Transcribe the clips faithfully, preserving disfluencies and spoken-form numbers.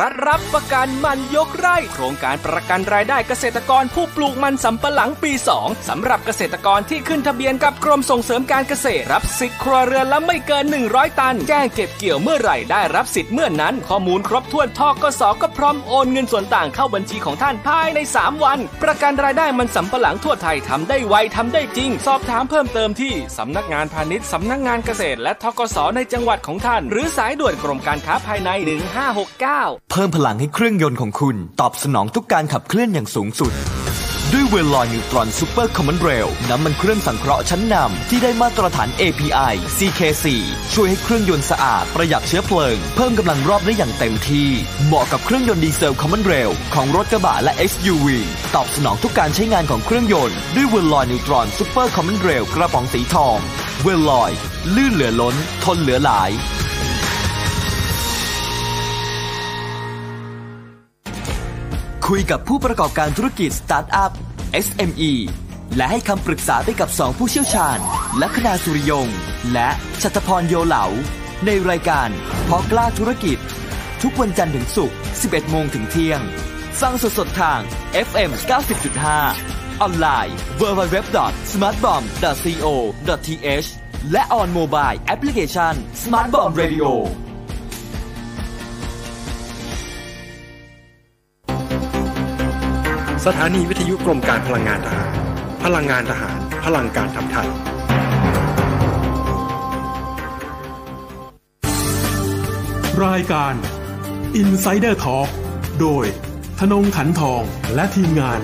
รัฐรับประกันมันยกไร่โครงการประกันรายได้เกษตรกรผู้ปลูกมันสำปะหลังปีสองสำหรับเกษตรกรที่ขึ้นทะเบียนกับกรมส่งเสริมการเกษตรรับสิทธิ์ครัวเรือนละไม่เกินหนึ่งร้อยตันแจ้งเก็บเกี่ยวเมื่อไหร่ได้รับสิทธิ์เมื่อนั้นข้อมูลครบถ้วนทกสก็พร้อมโอนเงินส่วนต่างเข้าบัญชีของท่านภายในสามวันประกันรายได้มันสำปะหลังทั่วไทยทำได้ไวทำได้จริงสอบถามเพิ่มเติมที่สำนักงานพาณิชย์สำนักงานเกษตรและทกสในจังหวัดของท่านหรือสายด่วนกรมการค้าภายในหนึ่งห้าหกเก้าเพิ่มพลังให้เครื่องยนต์ของคุณตอบสนองทุกการขับเคลื่อนอย่างสูงสุดด้วยเวลลอยนิวตรอนซูเปอร์คอมมอนเรลน้ำมันเครื่องสังเคราะห์ชั้นนำที่ได้มาตรฐาน เอ พี ไอ ซี เค สี่ ช่วยให้เครื่องยนต์สะอาดประหยัดเชื้อเพลิงเพิ่มกำลังรอบได้อย่างเต็มที่เหมาะกับเครื่องยนต์ดีเซลคอมมอนเรลของรถกระบะและ เอส ยู วี ตอบสนองทุกการใช้งานของเครื่องยนต์ด้วยเวลลอยนิวตรอนซูเปอร์คอมมอนเรลกระป๋องสีทองเวลลอยลื่นเหลือล้นทนเหลือหลายคุยกับผู้ประกอบการธุรกิจสตาร์ทอัพ เอส เอ็ม อี และให้คำปรึกษาไปกับสองผู้เชี่ยวชาญลัคนาสุริยงค์และชัตพรโยเหลาในรายการพอกล้าธุรกิจทุกวันจันทร์ถึงศุกร์ สิบเอ็ดโมง ถึงเที่ยงฟังสดๆทาง เอฟ เอ็ม เก้าสิบจุดห้า ออนไลน์ ดับเบิลยู ดับเบิลยู ดับเบิลยู ดอท สมาร์ทบอมบ์ ดอท ซี โอ ดอท ที เอช และ on mobile application SmartBomb Radioสถานีวิทยุกรมการพลังงานทหารพลังงานทหารพลังการทำไทยรายการ Insider Talk โดยธนงขันทองและทีมงาน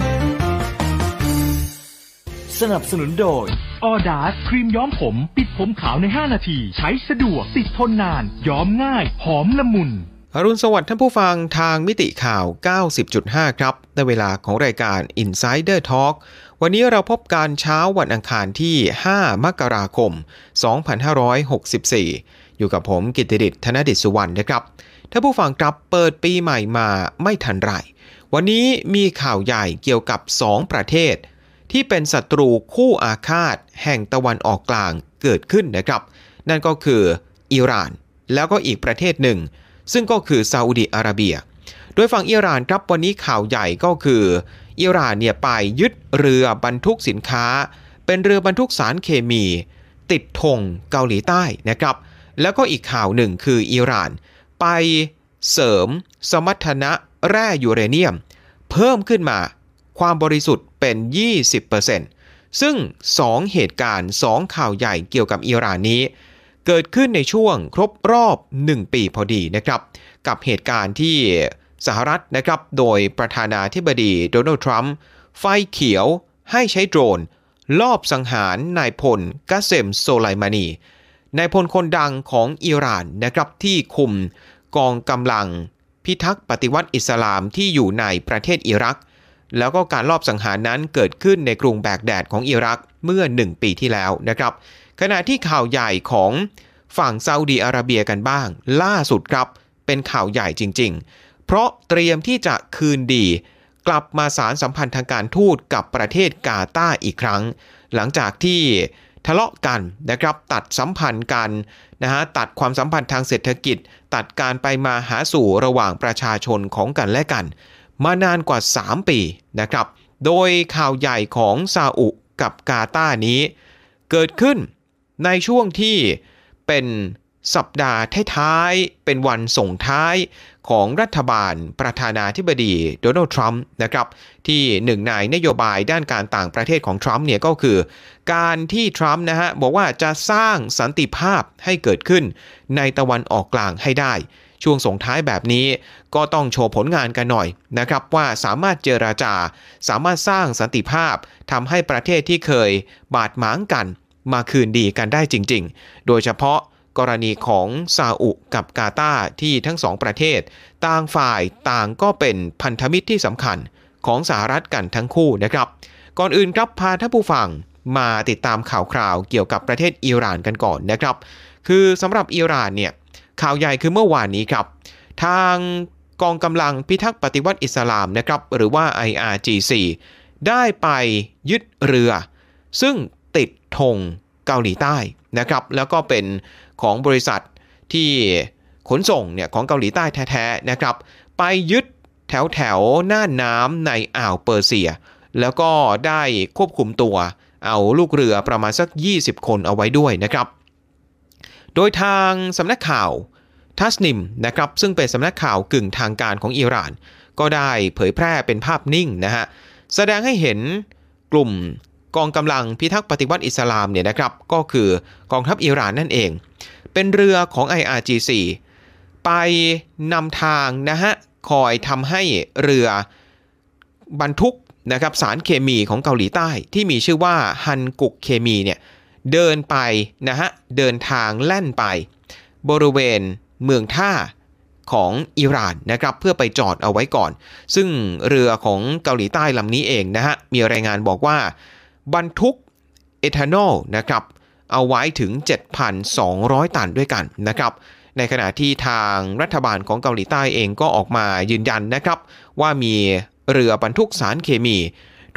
สนับสนุนโดยออดาสครีมย้อมผมปิดผมขาวในห้านาทีใช้สะดวกติดทนนานย้อมง่ายหอมละมุนอรุณสวัสดิ์ท่านผู้ฟังทางมิติข่าว เก้าสิบจุดห้า ครับในเวลาของรายการ Insider Talk วันนี้เราพบกันเช้าวันอังคารที่ห้ามกราคมสองพันห้าร้อยหกสิบสี่อยู่กับผมกิตติดิษฐ์ธนดิษฐ์สุวรรณนะครับท่านผู้ฟังครับเปิดปีใหม่มาไม่ทันไรวันนี้มีข่าวใหญ่เกี่ยวกับสองประเทศที่เป็นศัตรูคู่อาฆาตแห่งตะวันออกกลางเกิดขึ้นนะครับนั่นก็คืออิหร่านแล้วก็อีกประเทศหนึ่งซึ่งก็คือซาอุดิอาระเบียโดยฝั่งอิหร่านครับวันนี้ข่าวใหญ่ก็คืออิหร่านเนี่ยไปยึดเรือบรรทุกสินค้าเป็นเรือบรรทุกสารเคมีติดธงเกาหลีใต้นะครับแล้วก็อีกข่าวหนึ่งคืออิหร่านไปเสริมสมรรถนะแร่ยูเรเนียมเพิ่มขึ้นมาความบริสุทธิ์เป็น ยี่สิบเปอร์เซ็นต์ ซึ่งสองเหตุการณ์สองข่าวใหญ่เกี่ยวกับอิหร่านนี้เกิดขึ้นในช่วงครบรอบหนึ่งปีพอดีนะครับกับเหตุการณ์ที่สหรัฐนะครับโดยประธานาธิบดีโดนัลด์ทรัมป์ไฟเขียวให้ใช้โดรนลอบสังหารนายพลกาเซมโซไลมานีนายพลคนดังของอิหร่านนะครับที่คุมกองกำลังพิทักษ์ปฏิวัติอิสลามที่อยู่ในประเทศอิรักแล้วก็การลอบสังหารนั้นเกิดขึ้นในกรุงแบกแดดของอิรักเมื่อหนึ่งปีที่แล้วนะครับขณะที่ข่าวใหญ่ของฝั่งซาอุดีอาระเบียกันบ้างล่าสุดครับเป็นข่าวใหญ่จริงๆเพราะเตรียมที่จะคืนดีกลับมาสารสัมพันธ์ทางการทูตกับประเทศกาตาร์อีกครั้งหลังจากที่ทะเลาะกันนะครับตัดสัมพันธ์กันนะฮะตัดความสัมพันธ์ทางเศรษฐกิจตัดการไปมาหาสู่ระหว่างประชาชนของกันและกันมานานกว่าสามปีนะครับโดยข่าวใหญ่ของซาอุกับกาตาร์นี้เกิดขึ้นในช่วงที่เป็นสัปดาห์ท้ายๆเป็นวันส่งท้ายของรัฐบาลประธานาธิบดีโดนัลด์ทรัมป์นะครับที่หนึ่งในนโยบายด้านการต่างประเทศของทรัมป์เนี่ยก็คือการที่ทรัมป์นะฮะบอกว่าจะสร้างสันติภาพให้เกิดขึ้นในตะวันออกกลางให้ได้ช่วงส่งท้ายแบบนี้ก็ต้องโชว์ผลงานกันหน่อยนะครับว่าสามารถเจรจาสามารถสร้างสันติภาพทำให้ประเทศที่เคยบาดหมางกันมาคืนดีกันได้จริงๆโดยเฉพาะกรณีของซาอุกับกาตาร์ที่ทั้งสองประเทศต่างฝ่ายต่างก็เป็นพันธมิตรที่สำคัญของสหรัฐกันทั้งคู่นะครับก่อนอื่นครับพาท่านผู้ฟังมาติดตามข่าวคราวเกี่ยวกับประเทศอิหร่านกันก่อนนะครับคือสำหรับอิหร่านเนี่ยข่าวใหญ่คือเมื่อวานนี้ครับทางกองกำลังพิทักษ์ปฏิวัติอิสลามนะครับหรือว่า ไอ อาร์ จี ซี ได้ไปยึดเรือซึ่งติดธงเกาหลีใต้นะครับแล้วก็เป็นของบริษัทที่ขนส่งเนี่ยของเกาหลีใต้แท้ๆนะครับ ไปยึดแถวแถวหน้าน้ำในอ่าวเปอร์เซียแล้วก็ได้ควบคุมตัวเอาลูกเรือประมาณสักยี่สิบคนเอาไว้ด้วยนะครับโดยทางสำนักข่าวทัสนิมนะครับซึ่งเป็นสำนักข่าวกึ่งทางการของอิหร่านก็ได้เผยแพร่เป็นภาพนิ่งนะฮะแสดงให้เห็นกลุ่มกองกำลังพิทักษ์ปฏิวัติอิสลามเนี่ยนะครับก็คือกองทัพอิหร่านนั่นเองเป็นเรือของ ไอ อาร์ จี ซี ไปนำทางนะฮะคอยทำให้เรือบรรทุกนะครับสารเคมีของเกาหลีใต้ที่มีชื่อว่าฮันกุกเคมีเนี่ยเดินไปนะฮะเดินทางแล่นไปบริเวณเมืองท่าของอิหร่านนะครับเพื่อไปจอดเอาไว้ก่อนซึ่งเรือของเกาหลีใต้ลำนี้เองนะฮะมีรายงานบอกว่าบรรทุกเอทานอลนะครับเอาไว้ถึง เจ็ดพันสองร้อย ตันด้วยกันนะครับในขณะที่ทางรัฐบาลของเกาหลีใต้เองก็ออกมายืนยันนะครับว่ามีเรือบรรทุกสารเคมี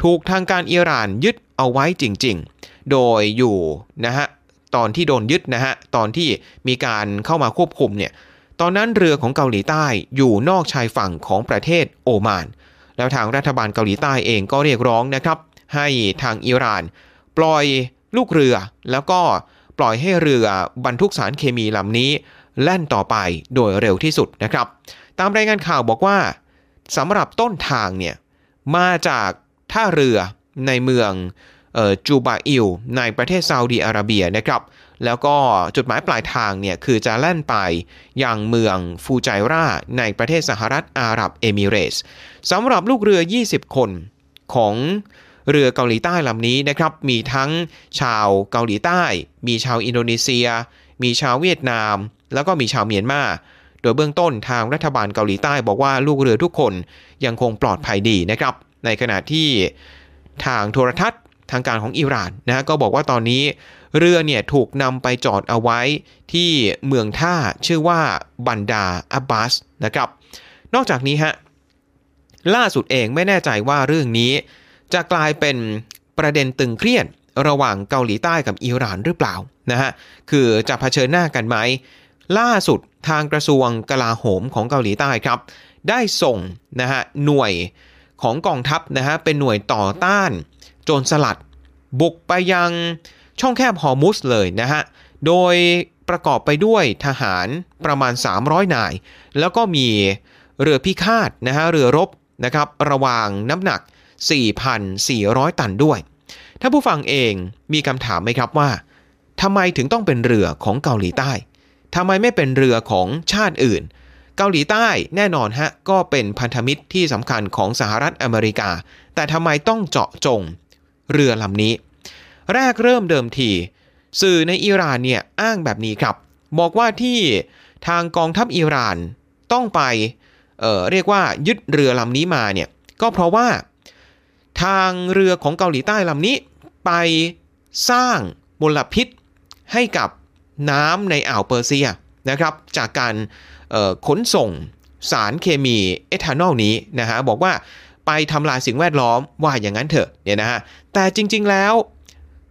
ถูกทางการอิหร่านยึดเอาไว้จริงๆโดยอยู่นะฮะตอนที่โดนยึดนะฮะตอนที่มีการเข้ามาควบคุมเนี่ยตอนนั้นเรือของเกาหลีใต้อยู่นอกชายฝั่งของประเทศโอมานแล้วทางรัฐบาลเกาหลีใต้เองก็เรียกร้องนะครับให้ทางอิหร่านปล่อยลูกเรือแล้วก็ปล่อยให้เรือบรรทุกสารเคมีลำนี้แล่นต่อไปโดยเร็วที่สุดนะครับตามรายงานข่าวบอกว่าสำหรับต้นทางเนี่ยมาจากท่าเรือในเมืองเอ่อจูบาอิลในประเทศซาอุดีอาระเบียนะครับแล้วก็จุดหมายปลายทางเนี่ยคือจะแล่นไปยังเมืองฟูไจราในประเทศสหรัฐอาหรับเอมิเรตส์สำหรับลูกเรือยี่สิบคนของเรือเกาหลีใต้ลำนี้นะครับมีทั้งชาวเกาหลีใต้มีชาวอินโดนีเซียมีชาวเวียดนามแล้วก็มีชาวเมียนมาโดยเบื้องต้นทางรัฐบาลเกาหลีใต้บอกว่าลูกเรือทุกคนยังคงปลอดภัยดีนะครับในขณะที่ทางโทรทัศน์ทางการของอิหร่านนะก็บอกว่าตอนนี้เรือเนี่ยถูกนำไปจอดเอาไว้ที่เมืองท่าชื่อว่าบันดาอับบาสนะครับนอกจากนี้ฮะล่าสุดเองไม่แน่ใจว่าเรื่องนี้จะกลายเป็นประเด็นตึงเครียดระหว่างเกาหลีใต้กับอิหร่านหรือเปล่านะฮะคือจะเผชิญหน้ากันไหมล่าสุดทางกระทรวงกลาโหมของเกาหลีใต้ครับได้ส่งนะฮะหน่วยของกองทัพนะฮะเป็นหน่วยต่อต้านโจรสลัดบุกไปยังช่องแคบฮอร์มุสเลยนะฮะโดยประกอบไปด้วยทหารประมาณสามร้อยนายแล้วก็มีเรือพิฆาตนะฮะเรือรบนะครับระวางน้ำหนัก สี่พันสี่ร้อย ตันด้วยถ้าผู้ฟังเองมีคำถามไหมครับว่าทำไมถึงต้องเป็นเรือของเกาหลีใต้ทำไมไม่เป็นเรือของชาติอื่นเกาหลีใต้แน่นอนฮะก็เป็นพันธมิตรที่สำคัญของสหรัฐอเมริกาแต่ทำไมต้องเจาะจงเรือลำนี้แรกเริ่มเดิมทีสื่อในอิหร่านเนี่ยอ้างแบบนี้ครับบอกว่าที่ทางกองทัพอิหร่านต้องไป เอ่อ เรียกว่ายึดเรือลำนี้มาเนี่ยก็เพราะว่าทางเรือของเกาหลีใต้ลำนี้ไปสร้างมลพิษให้กับน้ำในอ่าวเปอร์เซียนะครับจากการขนส่งสารเคมีเอทานอลนี้นะฮะบอกว่าไปทำลายสิ่งแวดล้อมว่าอย่างนั้นเถอะเนี่ยนะฮะแต่จริงๆแล้ว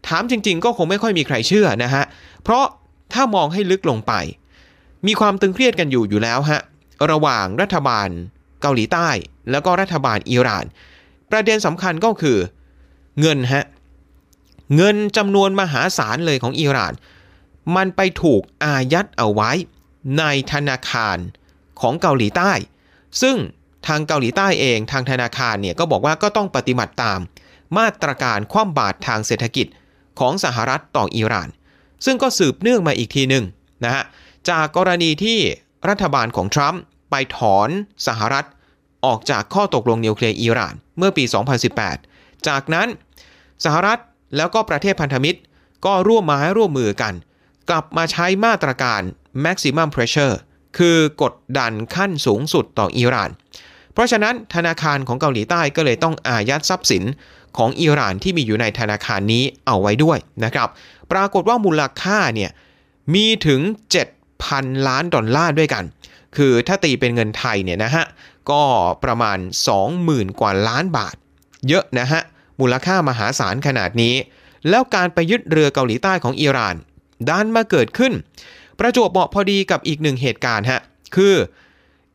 ถามจริงๆก็คงไม่ค่อยมีใครเชื่อนะฮะเพราะถ้ามองให้ลึกลงไปมีความตึงเครียดกันอยู่อยู่แล้วฮะระหว่างรัฐบาลเกาหลีใต้แล้วก็รัฐบาลอิหร่านประเด็นสำคัญก็คือเงินฮะเงินจำนวนมหาศาลเลยของอิหร่านมันไปถูกอายัดเอาไว้ในธนาคารของเกาหลีใต้ซึ่งทางเกาหลีใต้เองทางธนาคารเนี่ยก็บอกว่าก็ต้องปฏิบัติตามมาตรการคว่ำบาตรทางเศรษฐกิจของสหรัฐต่ออิหร่านซึ่งก็สืบเนื่องมาอีกทีหนึ่งนะฮะจากกรณีที่รัฐบาลของทรัมป์ไปถอนสหรัฐออกจากข้อตกลงนิวเคลียร์อิหร่านเมื่อปีสองพันสิบแปดจากนั้นสหรัฐแล้วก็ประเทศพันธมิตรก็ร่วมไม้ร่วมมือกันกลับมาใช้มาตรการ maximum pressure คือกดดันขั้นสูงสุดต่ออิหร่านเพราะฉะนั้นธนาคารของเกาหลีใต้ก็เลยต้องอายัดทรัพย์สินของอิหร่านที่มีอยู่ในธนาคารนี้เอาไว้ด้วยนะครับปรากฏว่ามูลค่าเนี่ยมีถึง เจ็ดพัน ล้านดอลลาร์ด้วยกันคือถ้าตีเป็นเงินไทยเนี่ยนะฮะก็ประมาณ สองหมื่น กว่าล้านบาทเยอะนะฮะมูลค่ามหาศาลขนาดนี้แล้วการไปยึดเรือเกาหลีใต้ของอิหร่านด้านมาเกิดขึ้นประจวบเหมาะพอดีกับอีกหนึ่งเหตุการณ์ฮะคือ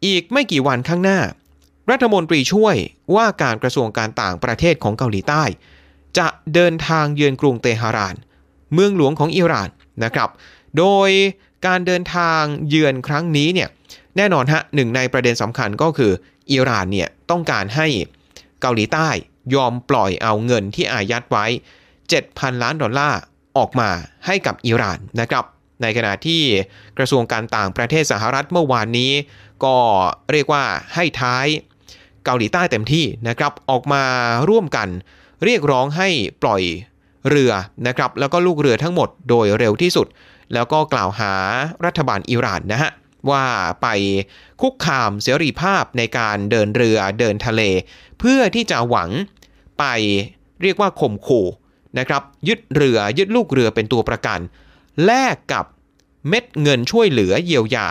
อีกไม่กี่วันข้างหน้ารัฐมนตรีช่วยว่าการกระทรวงการต่างประเทศของเกาหลีใต้จะเดินทางเยือนกรุงเตหะรานเมืองหลวงของอิหร่านนะครับโดยการเดินทางเยือนครั้งนี้เนี่ยแน่นอนฮะหนึ่งในประเด็นสำคัญก็คืออิหร่านเนี่ยต้องการให้เกาหลีใต้ยอมปล่อยเอาเงินที่อายัดไว้ เจ็ดพันล้านดอลลาร์ออกมาให้กับอิหร่านนะครับในขณะที่กระทรวงการต่างประเทศสหรัฐเมื่อวานนี้ก็เรียกว่าให้ท้ายเกาหลีใต้เต็มที่นะครับออกมาร่วมกันเรียกร้องให้ปล่อยเรือนะครับแล้วก็ลูกเรือทั้งหมดโดยเร็วที่สุดแล้วก็กล่าวหารัฐบาลอิหร่านนะฮะว่าไปคุกคามเสรีภาพในการเดินเรือเดินทะเลเพื่อที่จะหวังไปเรียกว่าข่มขู่นะครับยึดเรือยึดลูกเรือเป็นตัวประกันแลกกับเม็ดเงินช่วยเหลือเยียวยา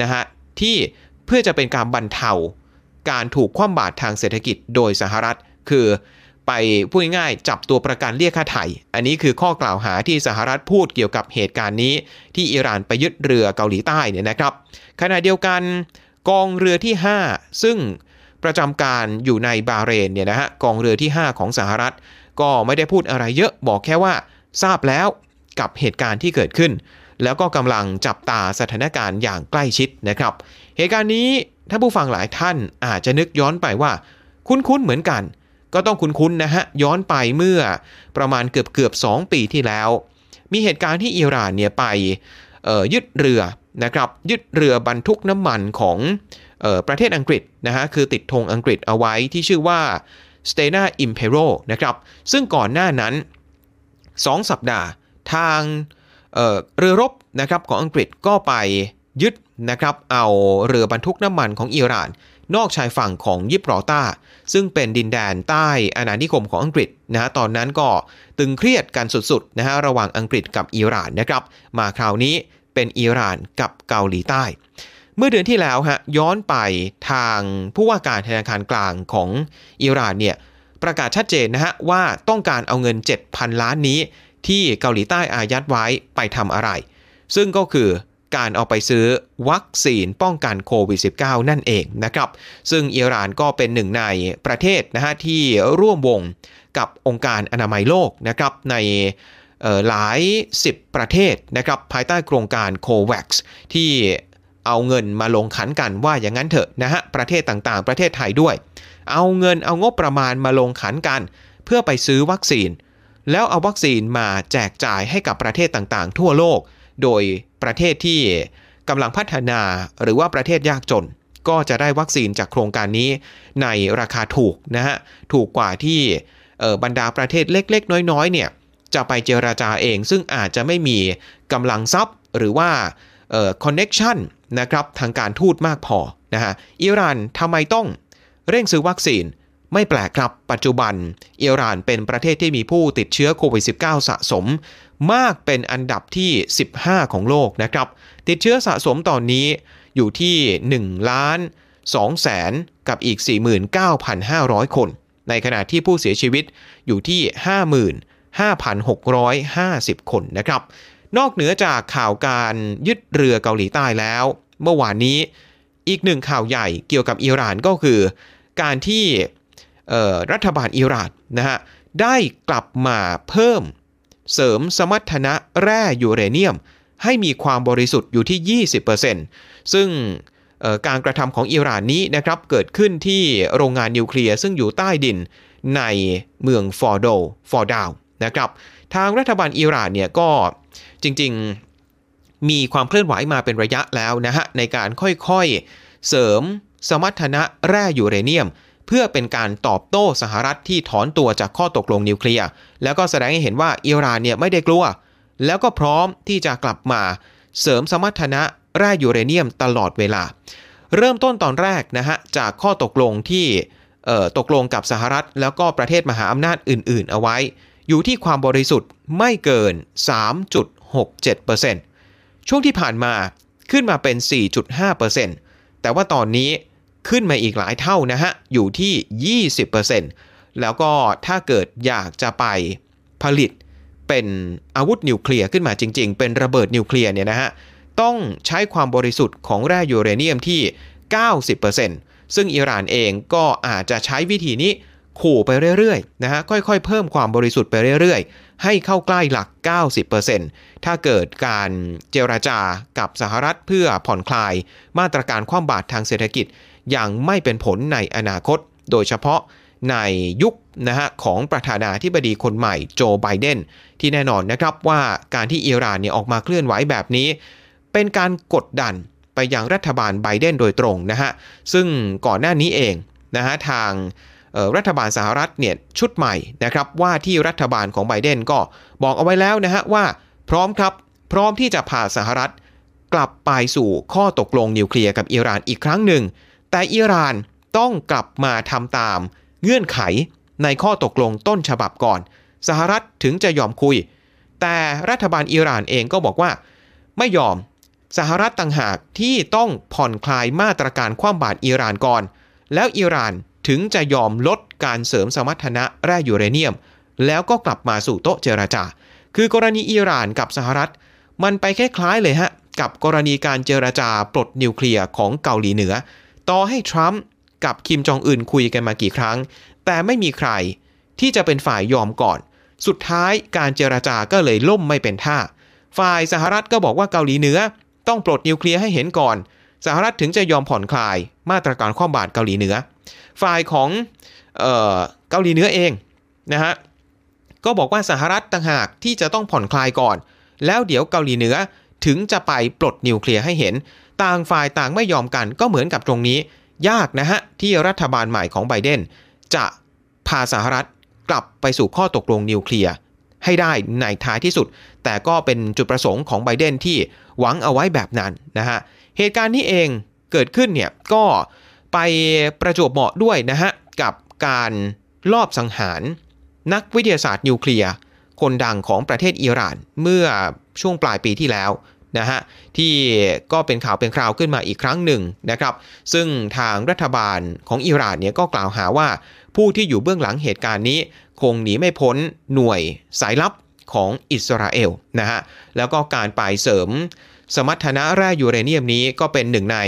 นะฮะที่เพื่อจะเป็นการบรรเทาการถูกคว่ำบาตรทางเศรษฐกิจโดยสหรัฐคือไปพูดง่ายๆจับตัวประกันเรียกค่าไถ่อันนี้คือข้อกล่าวหาที่สหรัฐพูดเกี่ยวกับเหตุการณ์นี้ที่อิหร่านไปยึดเรือเกาหลีใต้เนี่ยนะครับขณะเดียวกันกองเรือที่ห้าซึ่งประจำการอยู่ในบาห์เรนเนี่ยนะฮะกองเรือที่ห้าของสหรัฐก็ไม่ได้พูดอะไรเยอะบอกแค่ว่าทราบแล้วกับเหตุการณ์ที่เกิดขึ้นแล้วก็กำลังจับตาสถานการณ์อย่างใกล้ชิดนะครับเหตุการณ์นี้ถ้าผู้ฟังหลายท่านอาจจะนึกย้อนไปว่าคุ้นๆเหมือนกันก็ต้องคุ้นๆนะฮะย้อนไปเมื่อประมาณเกือบๆสองปีที่แล้วมีเหตุการณ์ที่อิหร่านเนี่ยไปเอ่อยึดเรือนะครับยึดเรือบรรทุกน้ำมันของเอ่อประเทศอังกฤษนะฮะคือติดธงอังกฤษเอาไว้ที่ชื่อว่า Stena Impero นะครับซึ่งก่อนหน้านั้นสองสัปดาห์ทางเอ่อเรือรบนะครับของอังกฤษก็ไปยึดนะครับเอาเรือบรรทุกน้ำมันของอิหร่านนอกชายฝั่งของยิบรอต้าซึ่งเป็นดินแดนใต้อาณานิคมของอังกฤษนะฮะตอนนั้นก็ตึงเครียดกันสุดๆนะฮะระหว่างอังกฤษกับอิหร่านนะครับมาคราวนี้เป็นอิหร่านกับเกาหลีใต้เมื่อเดือนที่แล้วฮะย้อนไปทางผู้ว่าการธนาคารกลางของอิหร่านเนี่ยประกาศชัดเจนนะฮะว่าต้องการเอาเงิน เจ็ดพันล้านนี้ที่เกาหลีใต้อายัดไว้ไปทำอะไรซึ่งก็คือการเอาไปซื้อวัคซีนป้องกันโควิด สิบเก้า นั่นเองนะครับซึ่งอิหร่านก็เป็นหนึ่งในประเทศนะฮะที่ร่วมวงกับองค์การอนามัยโลกนะครับในหลายสิบประเทศนะครับภายใต้โครงการ โคแว็กซ์ ที่เอาเงินมาลงขันกันว่าอย่างนั้นเถอะนะฮะประเทศต่างๆประเทศไทยด้วยเอาเงินเอางบประมาณมาลงขันกันเพื่อไปซื้อวัคซีนแล้วเอาวัคซีนมาแจกจ่ายให้กับประเทศต่างๆทั่วโลกโดยประเทศที่กำลังพัฒนาหรือว่าประเทศยากจนก็จะได้วัคซีนจากโครงการนี้ในราคาถูกนะฮะถูกกว่าที่บรรดาประเทศเล็กๆน้อยๆเนี่ยจะไปเจรจาเองซึ่งอาจจะไม่มีกำลังทรัพย์หรือว่าคอนเน็กชันนะครับทางการทูตมากพอนะฮะอิหร่านทำไมต้องเร่งซื้อวัคซีนไม่แปลกครับปัจจุบันอิหร่านเป็นประเทศที่มีผู้ติดเชื้อโควิด สิบเก้า สะสมมากเป็นอันดับที่สิบห้าของโลกนะครับติดเชื้อสะสมตอนนี้อยู่ที่หนึ่งล้านสองแสนกับอีก สี่หมื่นเก้าพันห้าร้อย คนในขณะที่ผู้เสียชีวิตอยู่ที่ ห้าหมื่นห้าพันหกร้อยห้าสิบ คนนะครับนอกเหนือจากข่าวการยึดเรือเกาหลีใต้แล้วเมื่อวานนี้อีกหนึ่งข่าวใหญ่เกี่ยวกับอิหร่านก็คือการที่รัฐบาลอิหร่านนะฮะได้กลับมาเพิ่มเสริมสมรรถนะแร่ยูเรเนียมให้มีความบริสุทธิ์อยู่ที่ ยี่สิบเปอร์เซ็นต์ ซึ่งการกระทำของอิหร่านนี้นะครับเกิดขึ้นที่โรงงานนิวเคลียร์ซึ่งอยู่ใต้ดินในเมืองฟอร์โดฟอร์ดาวนะครับทางรัฐบาลอิหร่านเนี่ยก็จริงๆมีความเคลื่อนไหวมาเป็นระยะแล้วนะฮะในการค่อยๆเสริมสมรรถนะแร่ยูเรเนียมเพื่อเป็นการตอบโต้สหรัฐที่ถอนตัวจากข้อตกลงนิวเคลียร์แล้วก็แสดงให้เห็นว่าอิหร่านเนี่ยไม่ได้กลัวแล้วก็พร้อมที่จะกลับมาเสริมสมรรถนะแร่ยูเรเนียมตลอดเวลาเริ่มต้นตอนแรกนะฮะจากข้อตกลงที่เอ่อตกลงกับสหรัฐแล้วก็ประเทศมหาอำนาจอื่นๆเอาไว้อยู่ที่ความบริสุทธิ์ไม่เกิน สามจุดหกเจ็ดเปอร์เซ็นต์ ช่วงที่ผ่านมาขึ้นมาเป็น สี่จุดห้าเปอร์เซ็นต์ แต่ว่าตอนนี้ขึ้นมาอีกหลายเท่านะฮะอยู่ที่ ยี่สิบเปอร์เซ็นต์ แล้วก็ถ้าเกิดอยากจะไปผลิตเป็นอาวุธนิวเคลียร์ขึ้นมาจริงๆเป็นระเบิดนิวเคลียร์เนี่ยนะฮะต้องใช้ความบริสุทธิ์ของแร่ยูเรเนียมที่ เก้าสิบเปอร์เซ็นต์ ซึ่งอิหร่านเองก็อาจจะใช้วิธีนี้ขู่ไปเรื่อยๆนะฮะค่อยๆเพิ่มความบริสุทธิ์ไปเรื่อยๆให้เข้าใกล้หลัก เก้าสิบเปอร์เซ็นต์ ถ้าเกิดการเจรจากับสหรัฐเพื่อผ่อนคลายมาตรการคว่ำบาตรทางเศรษฐกิจยังไม่เป็นผลในอนาคตโดยเฉพาะในยุคนะฮะของประธานาธิบดีคนใหม่โจไบเดนที่แน่นอนนะครับว่าการที่อิหร่านเนี่ยออกมาเคลื่อนไหวแบบนี้เป็นการกดดันไปยังรัฐบาลไบเดนโดยตรงนะฮะซึ่งก่อนหน้านี้เองนะฮะทางรัฐบาลสหรัฐเนี่ยชุดใหม่นะครับว่าที่รัฐบาลของไบเดนก็บอกเอาไว้แล้วนะฮะว่าพร้อมครับพร้อมที่จะพาสหรัฐกลับไปสู่ข้อตกลงนิวเคลียร์กับอิหร่านอีกครั้งหนึ่งแต่อิหร่านต้องกลับมาทำตามเงื่อนไขในข้อตกลงต้นฉบับก่อนสหรัฐถึงจะยอมคุยแต่รัฐบาลอิหร่านเองก็บอกว่าไม่ยอมสหรัฐต่างหากที่ต้องผ่อนคลายมาตรการคว่ำบาตรอิหร่านก่อนแล้วอิหร่านถึงจะยอมลดการเสริมสมรรถนะแร่ยูเรเนียมแล้วก็กลับมาสู่โต๊ะเจรจาคือกรณีอิหร่านกับสหรัฐมันไปคล้ายๆเลยฮะกับกรณีการเจรจาปลดนิวเคลียร์ของเกาหลีเหนือต่อให้ทรัมป์กับคิมจองอึนคุยกันมากี่ครั้งแต่ไม่มีใครที่จะเป็นฝ่ายยอมก่อนสุดท้ายการเจรจาก็เลยล่มไม่เป็นท่าฝ่ายสหรัฐก็บอกว่าเกาหลีเหนือต้องปลดนิวเคลียร์ให้เห็นก่อนสหรัฐถึงจะยอมผ่อนคลายมาตรการคว่ำบาตรเกาหลีเหนือฝ่ายของเอ่อเกาหลีเหนือเองนะฮะก็บอกว่าสหรัฐต่างหากที่จะต้องผ่อนคลายก่อนแล้วเดี๋ยวเกาหลีเหนือถึงจะไปปลดนิวเคลียร์ให้เห็นต่างฝ่ายต่างไม่ยอมกันก็เหมือนกับตรงนี้ยากนะฮะที่รัฐบาลใหม่ของไบเดนจะพาสหรัฐกลับไปสู่ข้อตกลงนิวเคลียร์ให้ได้ในท้ายที่สุดแต่ก็เป็นจุดประสงค์ของไบเดนที่หวังเอาไว้แบบนั้นนะฮะเหตุการณ์นี้เองเกิดขึ้นเนี่ยก็ไปประจวบเหมาะด้วยนะฮะกับการลอบสังหารนักวิทยาศาสตร์นิวเคลียร์คนดังของประเทศอิหร่านเมื่อช่วงปลายปีที่แล้วนะฮะที่ก็เป็นข่าวเป็นคราวขึ้นมาอีกครั้งหนึ่งนะครับซึ่งทางรัฐบาลของอิหร่านเนี่ยก็กล่าวหาว่าผู้ที่อยู่เบื้องหลังเหตุการณ์นี้คงหนีไม่พ้นหน่วยสายลับของอิสราเอลนะฮะแล้วก็การไปเสริมสมรรถนะแร่ยูเรเนียมนี้ก็เป็นหนึ่งใน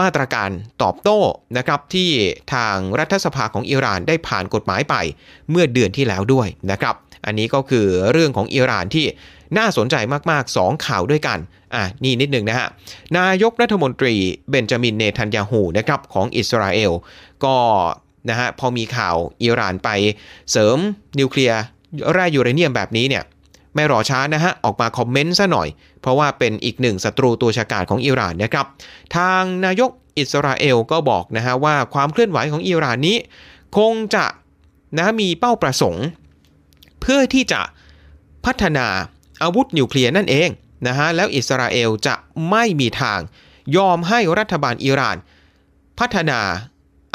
มาตรการตอบโต้นะครับที่ทางรัฐสภาของอิหร่านได้ผ่านกฎหมายไปเมื่อเดือนที่แล้วด้วยนะครับอันนี้ก็คือเรื่องของอิหร่านที่น่าสนใจมากๆสองข่าวด้วยกันอ่ะนี่นิดนึงนะฮะนายกรัฐมนตรีเบนจามินเนทันยาฮูนะครับของอิสราเอลก็นะฮะพอมีข่าวอิหร่านไปเสริมนิวเคลียร์แร่ยูเรเนียมแบบนี้เนี่ยไม่รอช้านะฮะออกมาคอมเมนต์ซะหน่อยเพราะว่าเป็นอีกหนึ่งศัตรูตัวฉกาจของอิหร่านนะครับทางนายกอิสราเอลก็บอกนะฮะว่าความเคลื่อนไหวของอิหร่านนี้คงจะนะมีเป้าประสงค์เพื่อที่จะพัฒนาอาวุธนิวเคลียร์นั่นเองนะฮะแล้วอิสราเอลจะไม่มีทางยอมให้รัฐบาลอิหร่านพัฒนา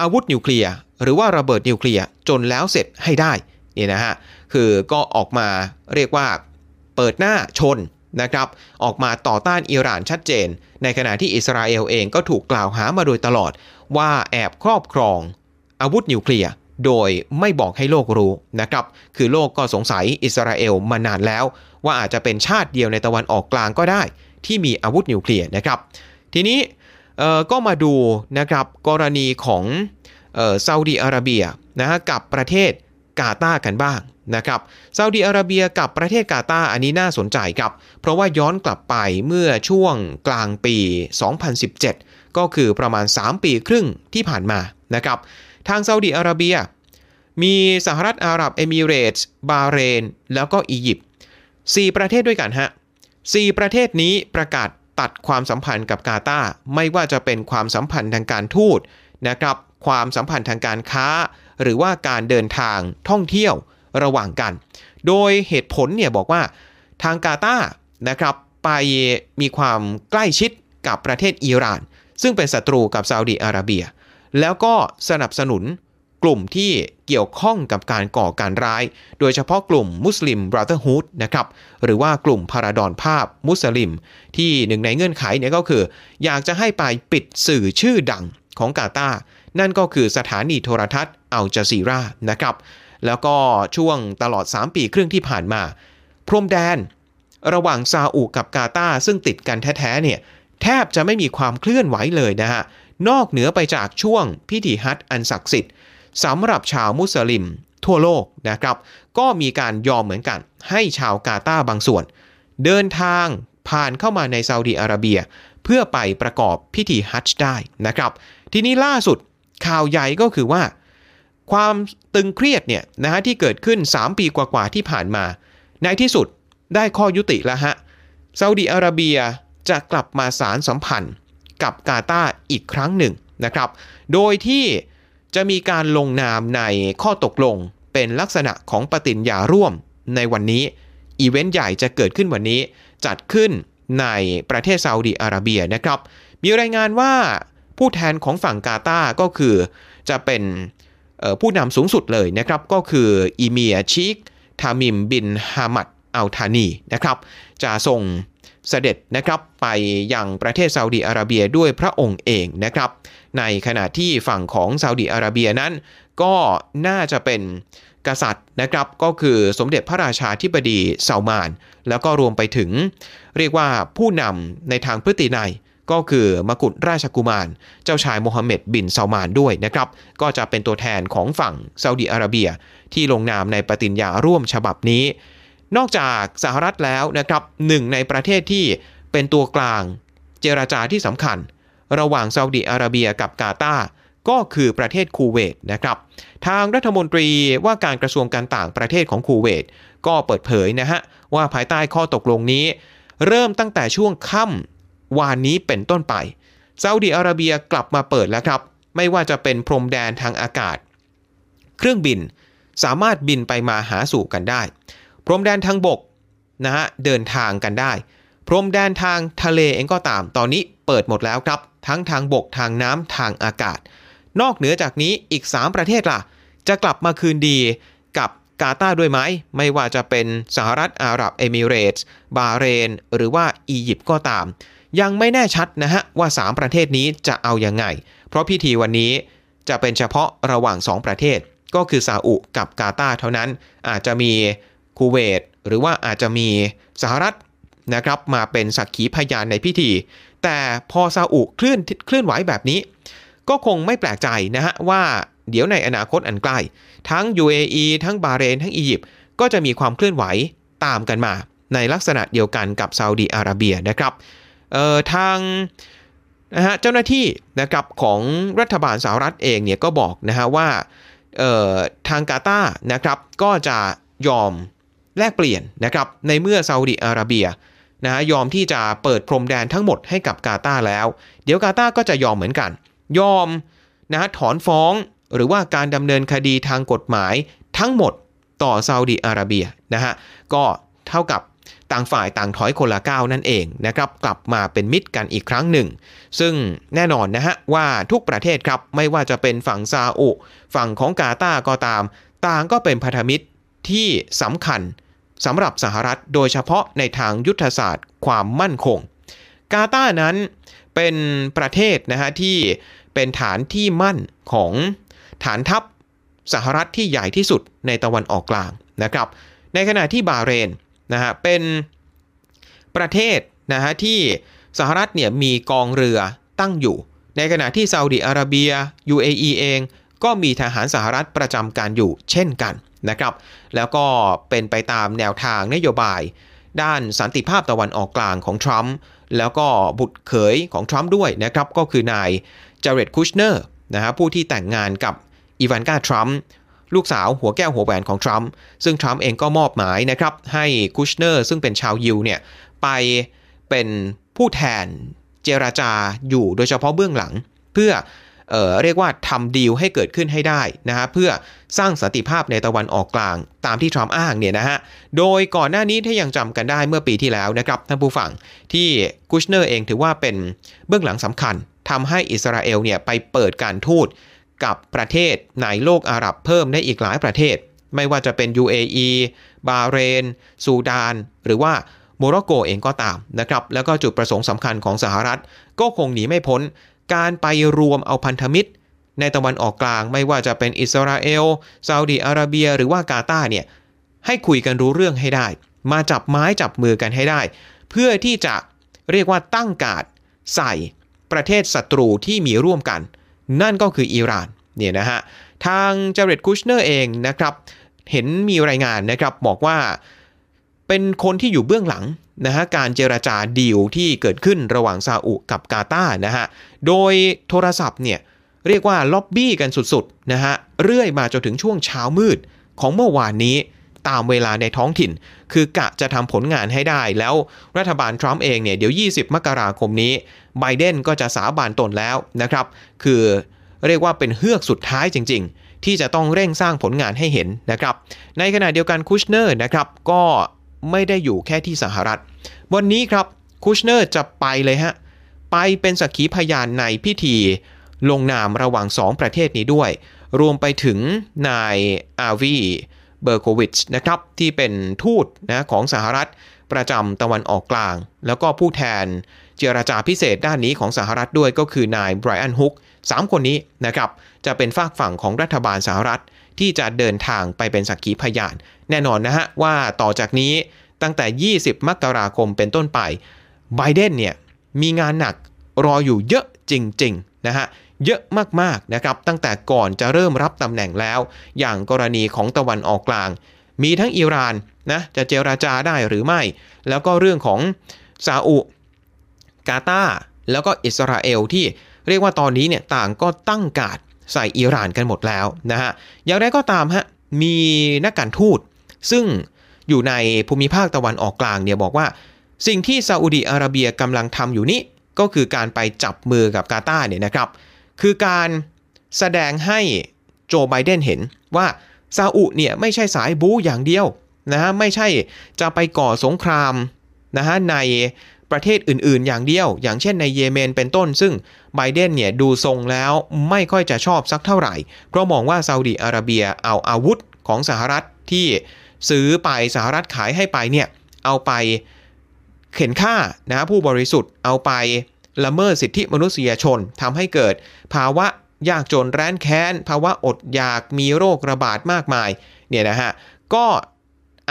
อาวุธนิวเคลียร์หรือว่าระเบิดนิวเคลียร์จนแล้วเสร็จให้ได้นี่นะฮะคือก็ออกมาเรียกว่าเปิดหน้าชนนะครับออกมาต่อต้านอิหร่านชัดเจนในขณะที่อิสราเอลเองก็ถูกกล่าวหามาโดยตลอดว่าแอบครอบครองอาวุธนิวเคลียร์โดยไม่บอกให้โลกรู้นะครับคือโลกก็สงสัยอิสราเอลมานานแล้วว่าอาจจะเป็นชาติเดียวในตะวันออกกลางก็ได้ที่มีอาวุธนิวเคลียร์นะครับทีนี้เอ่อก็มาดูนะครับกรณีของเอ่อซาอุดีอาระเบียนะฮะกับประเทศกาตาร์กันบ้างนะครับซาอุดีอาระเบียกับประเทศกาตาร์อันนี้น่าสนใจครับเพราะว่าย้อนกลับไปเมื่อช่วงกลางปีสองพันสิบเจ็ดก็คือประมาณสามปีครึ่งที่ผ่านมานะครับทางซาอุดีอาระเบียมีสหรัฐอาหรับเอมิเรตส์บาห์เรนแล้วก็อียิปต์สี่ประเทศด้วยกันฮะสี่ประเทศนี้ประกาศตัดความสัมพันธ์กับกาตาร์ไม่ว่าจะเป็นความสัมพันธ์ทางการทูตนะครับความสัมพันธ์ทางการค้าหรือว่าการเดินทางท่องเที่ยวระหว่างกันโดยเหตุผลเนี่ยบอกว่าทางกาตาร์นะครับไปมีความใกล้ชิดกับประเทศอิหร่านซึ่งเป็นศัตรูกับซาอุดิอาระเบียแล้วก็สนับสนุนกลุ่มที่เกี่ยวข้องกับการก่อการร้ายโดยเฉพาะกลุ่มมุสลิมบราเธอร์ฮูดนะครับหรือว่ากลุ่มพาราดอนภาพมุสลิมที่หนึ่งในเงื่อนไขเนี่ยก็คืออยากจะให้ไปปิดสื่อชื่อดังของกาตาร์นั่นก็คือสถานีโทรทัศน์อัลจาซีรานะครับแล้วก็ช่วงตลอดสามปีครึ่งที่ผ่านมาพรมแดนระหว่างซาอุกับกาตาร์ซึ่งติดกันแท้ๆเนี่ยแทบจะไม่มีความเคลื่อนไหวเลยนะฮะ นอกเหนือไปจากช่วงพิธีฮัจญ์อันศักดิ์สิทธิ์สำหรับชาวมุสลิมทั่วโลกนะครับก็มีการยอมเหมือนกันให้ชาวกาตาร์บางส่วนเดินทางผ่านเข้ามาในซาอุดีอาระเบียเพื่อไปประกอบพิธีฮัจญ์ได้นะครับทีนี้ล่าสุดข่าวใหญ่ก็คือว่าความตึงเครียดเนี่ยนะฮะที่เกิดขึ้นสามปีกว่าๆที่ผ่านมาในที่สุดได้ข้อยุติแล้วฮะซาอุดีอาระเบียจะกลับมาสานสัมพันธ์กับกาตาร์อีกครั้งหนึ่งนะครับโดยที่จะมีการลงนามในข้อตกลงเป็นลักษณะของปฏิญญาร่วมในวันนี้อีเวนต์ใหญ่จะเกิดขึ้นวันนี้จัดขึ้นในประเทศซาอุดีอาระเบียนะครับมีรายงานว่าผู้แทนของฝั่งกาตาร์ก็คือจะเป็นผู้นำสูงสุดเลยนะครับก็คืออีเมียร์ชีคทามิมบินฮามัดอัลธานีนะครับจะส่งเสด็จนะครับไปยังประเทศซาอุดีอาระเบียด้วยพระองค์เองนะครับในขณะที่ฝั่งของซาอุดีอาระเบียนั้นก็น่าจะเป็นกษัตริย์นะครับก็คือสมเด็จพระราชาธิบดีซาอุมานแล้วก็รวมไปถึงเรียกว่าผู้นำในทางพฤตินัยก็คือมกุฎราชกุมารเจ้าชายโมฮัมเหม็ดบินซาอุมานด้วยนะครับก็จะเป็นตัวแทนของฝั่งซาอุดีอาระเบียที่ลงนามในปฏิญญาร่วมฉบับนี้นอกจากสหรัฐแล้วนะครับหนึ่งในประเทศที่เป็นตัวกลางเจรจาที่สำคัญระหว่างซาอุดีอาระเบียกับกาตาร์ก็คือประเทศคูเวตนะครับทางรัฐมนตรีว่าการกระทรวงการต่างประเทศของคูเวตก็เปิดเผยนะฮะว่าภายใต้ข้อตกลงนี้เริ่มตั้งแต่ช่วงค่ำวานนี้เป็นต้นไปซาอุดีอาระเบียกลับมาเปิดแล้วครับไม่ว่าจะเป็นพรมแดนทางอากาศเครื่องบินสามารถบินไปมาหาสู่กันได้พรมแดนทางบกนะฮะเดินทางกันได้พรมแดนทางทะเลเองก็ตามตอนนี้เปิดหมดแล้วครับทั้งทางบกทางน้ำทางอากาศนอกเหนือจากนี้อีกสามประเทศล่ะจะกลับมาคืนดีกับกาตาร์ด้วยไหมไม่ว่าจะเป็นสหรัฐอาหรับเอมิเรตส์บาห์เรนหรือว่าอียิปต์ก็ตามยังไม่แน่ชัดนะฮะว่าสามประเทศนี้จะเอายังไงเพราะพิธีวันนี้จะเป็นเฉพาะระหว่างสองประเทศก็คือซาอุกับกาตาร์เท่านั้นอาจจะมีคูเวตหรือว่าอาจจะมีสหรัฐนะครับมาเป็นสักขีพยานในพิธีแต่พอซาอุเคลื่อนเคลื่อนไหวแบบนี้ก็คงไม่แปลกใจนะฮะว่าเดี๋ยวในอนาคตอันใกล้ทั้ง ยู เอ อี ทั้งบาห์เรนทั้งอียิปต์ก็จะมีความเคลื่อนไหวตามกันมาในลักษณะเดียวกันกับซาอุดีอาระเบียนะครับเอ่อทางนะฮะเจ้าหน้าที่นะครับของรัฐบาลสหรัฐเองเนี่ยก็บอกนะฮะว่าเอ่อทางกาตาร์นะครับก็จะยอมแลกเปลี่ยนนะครับในเมื่อซาอุดิอาระเบียนะฮะยอมที่จะเปิดพรมแดนทั้งหมดให้กับกาตาร์แล้วเดี๋ยวกาตาร์ก็จะยอมเหมือนกันยอมนะถอนฟ้องหรือว่าการดำเนินคดีทางกฎหมายทั้งหมดต่อซาอุดิอาระเบียนะฮะก็เท่ากับต่างฝ่ายต่างถอยคนละก้าวนั่นเองนะครับกลับมาเป็นมิตรกันอีกครั้งหนึ่งซึ่งแน่นอนนะฮะว่าทุกประเทศครับไม่ว่าจะเป็นฝั่งซาอุฝั่งของกาตาร์ก็ตามต่างก็เป็นพันธมิตรที่สำคัญสำหรับสหรัฐโดยเฉพาะในทางยุทธศาสตร์ความมั่นคงกาตาร์นั้นเป็นประเทศนะฮะที่เป็นฐานที่มั่นของฐานทัพสหรัฐที่ใหญ่ที่สุดในตะวันออกกลางนะครับในขณะที่บาห์เรนนะฮะเป็นประเทศนะฮะที่สหรัฐเนี่ยมีกองเรือตั้งอยู่ในขณะที่ซาอุดิอาระเบีย ยู เอ อี เองก็มีทหารสหรัฐประจำการอยู่เช่นกันนะครับแล้วก็เป็นไปตามแนวทางนโยบายด้านสันติภาพตะวันออกกลางของทรัมป์แล้วก็บุตรเขยของทรัมป์ด้วยนะครับก็คือนายจาเร็ดคุชเนอร์นะฮะผู้ที่แต่งงานกับอีวานกาทรัมป์ลูกสาวหัวแก้วหัวแหวนของทรัมป์ซึ่งทรัมป์เองก็มอบหมายนะครับให้คุชเนอร์ซึ่งเป็นชาวยิวเนี่ยไปเป็นผู้แทนเจรจาอยู่โดยเฉพาะเบื้องหลังเพื่อเอ่อเรียกว่าทำดีลให้เกิดขึ้นให้ได้นะฮะเพื่อสร้างสันติภาพในตะวันออกกลางตามที่ทรัมป์อ้างเนี่ยนะฮะโดยก่อนหน้านี้ถ้ายังจำกันได้เมื่อปีที่แล้วนะครับท่านผู้ฟังที่คุชเนอร์เองถือว่าเป็นเบื้องหลังสำคัญทำให้อิสราเอลเนี่ยไปเปิดการทูตกับประเทศในโลกอาหรับเพิ่มในอีกหลายประเทศไม่ว่าจะเป็น ยู เอ อี บาห์เรนซูดานหรือว่าโมร็อกโกเองก็ตามนะครับแล้วก็จุดประสงค์สำคัญของสหรัฐก็คงหนีไม่พ้นการไปรวมเอาพันธมิตรในตะวันออกกลางไม่ว่าจะเป็นอิสราเอลซาอุดิอาระเบียหรือว่ากาตาร์เนี่ยให้คุยกันรู้เรื่องให้ได้มาจับไม้จับมือกันให้ได้เพื่อที่จะเรียกว่าตั้งการ์ดใส่ ประเทศศัตรูที่มีร่วมกันนั่นก็คืออิหร่านเนี่ยนะฮะทางเจเร็ดคุชเนอร์เองนะครับเห็นมีรายงานนะครับบอกว่าเป็นคนที่อยู่เบื้องหลังนะฮะการเจรจาดีลที่เกิดขึ้นระหว่างซาอุกับกาตาร์นะฮะโดยโทรศัพท์เนี่ยเรียกว่าล็อบบี้กันสุดๆนะฮะเรื่อยมาจนถึงช่วงเช้ามืดของเมื่อวานนี้ตามเวลาในท้องถิ่นคือกะจะทำผลงานให้ได้แล้วรัฐบาลทรัมป์เองเนี่ยเดี๋ยวยี่สิบมกราคมนี้ไบเดนก็จะสาบานตนแล้วนะครับคือเรียกว่าเป็นเฮือกสุดท้ายจริงๆที่จะต้องเร่งสร้างผลงานให้เห็นนะครับในขณะเดียวกันคุชเนอร์นะครับก็ไม่ได้อยู่แค่ที่สหรัฐวันนี้ครับคุชเนอร์จะไปเลยฮะไปเป็นสักขีพยานในพิธีลงนามระหว่างสองประเทศนี้ด้วยรวมไปถึงนายอาวีเบอร์โควิชนะครับที่เป็นทูตนะของสหรัฐประจำตะวันออกกลางแล้วก็ผู้แทนเจรจาพิเศษด้านนี้ของสหรัฐด้วยก็คือนายไบรอันฮุกสามคนนี้นะครับจะเป็นฝากฝั่งของรัฐบาลสหรัฐที่จะเดินทางไปเป็นสักขีพยานแน่นอนนะฮะว่าต่อจากนี้ตั้งแต่ยี่สิบมกราคมเป็นต้นไปไบเดนเนี่ยมีงานหนักรออยู่เยอะจริงๆนะฮะเยอะมากๆนะครับตั้งแต่ก่อนจะเริ่มรับตำแหน่งแล้วอย่างกรณีของตะวันออกกลางมีทั้งอิหร่านนะจะเจรจาได้หรือไม่แล้วก็เรื่องของซาอุกาตาร์แล้วก็อิสราเอลที่เรียกว่าตอนนี้เนี่ยต่างก็ตั้งการ์ดใส่อิหร่านกันหมดแล้วนะฮะอย่างไรก็ตามฮะมีนักการทูตซึ่งอยู่ในภูมิภาคตะวันออกกลางเนี่ยบอกว่าสิ่งที่ซาอุดิอาระเบียกำลังทำอยู่นี้ก็คือการไปจับมือกับกาตาร์เนี่ยนะครับคือการแสดงให้โจไบเดนเห็นว่าซาอุเนี่ยไม่ใช่สายบู๊อย่างเดียวนะฮะไม่ใช่จะไปก่อสงครามนะฮะในประเทศอื่นๆอย่างเดียวอย่างเช่นในเยเมนเป็นต้นซึ่งไบเดนเนี่ยดูทรงแล้วไม่ค่อยจะชอบสักเท่าไหร่เพราะมองว่าซาอุดิอาระเบียเอาอาวุธของสหรัฐที่ซื้อไปสหรัฐขายให้ไปเนี่ยเอาไปเข็นฆ่านะผู้บริสุทธิ์เอาไปละเมิดสิทธิมนุษยชนทำให้เกิดภาวะยากจนแร้นแค้นภาวะอดอยากมีโรคระบาดมากมายเนี่ยนะฮะก็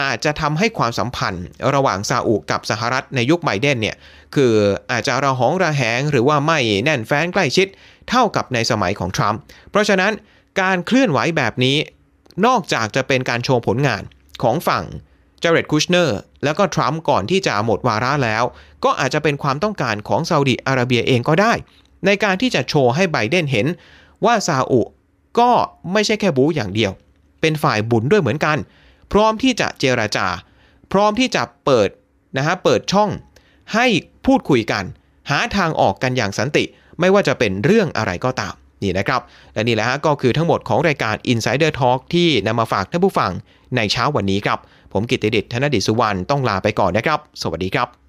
อาจจะทำให้ความสัมพันธ์ระหว่างซาอุกับสหรัฐในยุคไบเดนเนี่ยคืออาจจะระหองระแหงหรือว่าไม่แน่นแฟ้นใกล้ชิดเท่ากับในสมัยของทรัมป์เพราะฉะนั้นการเคลื่อนไหวแบบนี้นอกจากจะเป็นการโชว์ผลงานของฝั่งเจเร็ดคุชเนอร์แล้วก็ทรัมป์ก่อนที่จะหมดวาระแล้วก็อาจจะเป็นความต้องการของซาอุดิอาระเบียเองก็ได้ในการที่จะโชว์ให้ไบเดนเห็นว่าซาอุก็ไม่ใช่แค่บู๊อย่างเดียวเป็นฝ่ายบุญด้วยเหมือนกันพร้อมที่จะเจรจาพร้อมที่จะเปิดนะฮะเปิดช่องให้พูดคุยกันหาทางออกกันอย่างสันติไม่ว่าจะเป็นเรื่องอะไรก็ตามนี่นะครับและนี่แหละฮะก็คือทั้งหมดของรายการ Insider Talk ที่นำมาฝากท่านผู้ฟังในเช้าวันนี้ครับผมกิตติเดช ธนดิษฐ์ สุวรรณต้องลาไปก่อนนะครับสวัสดีครับ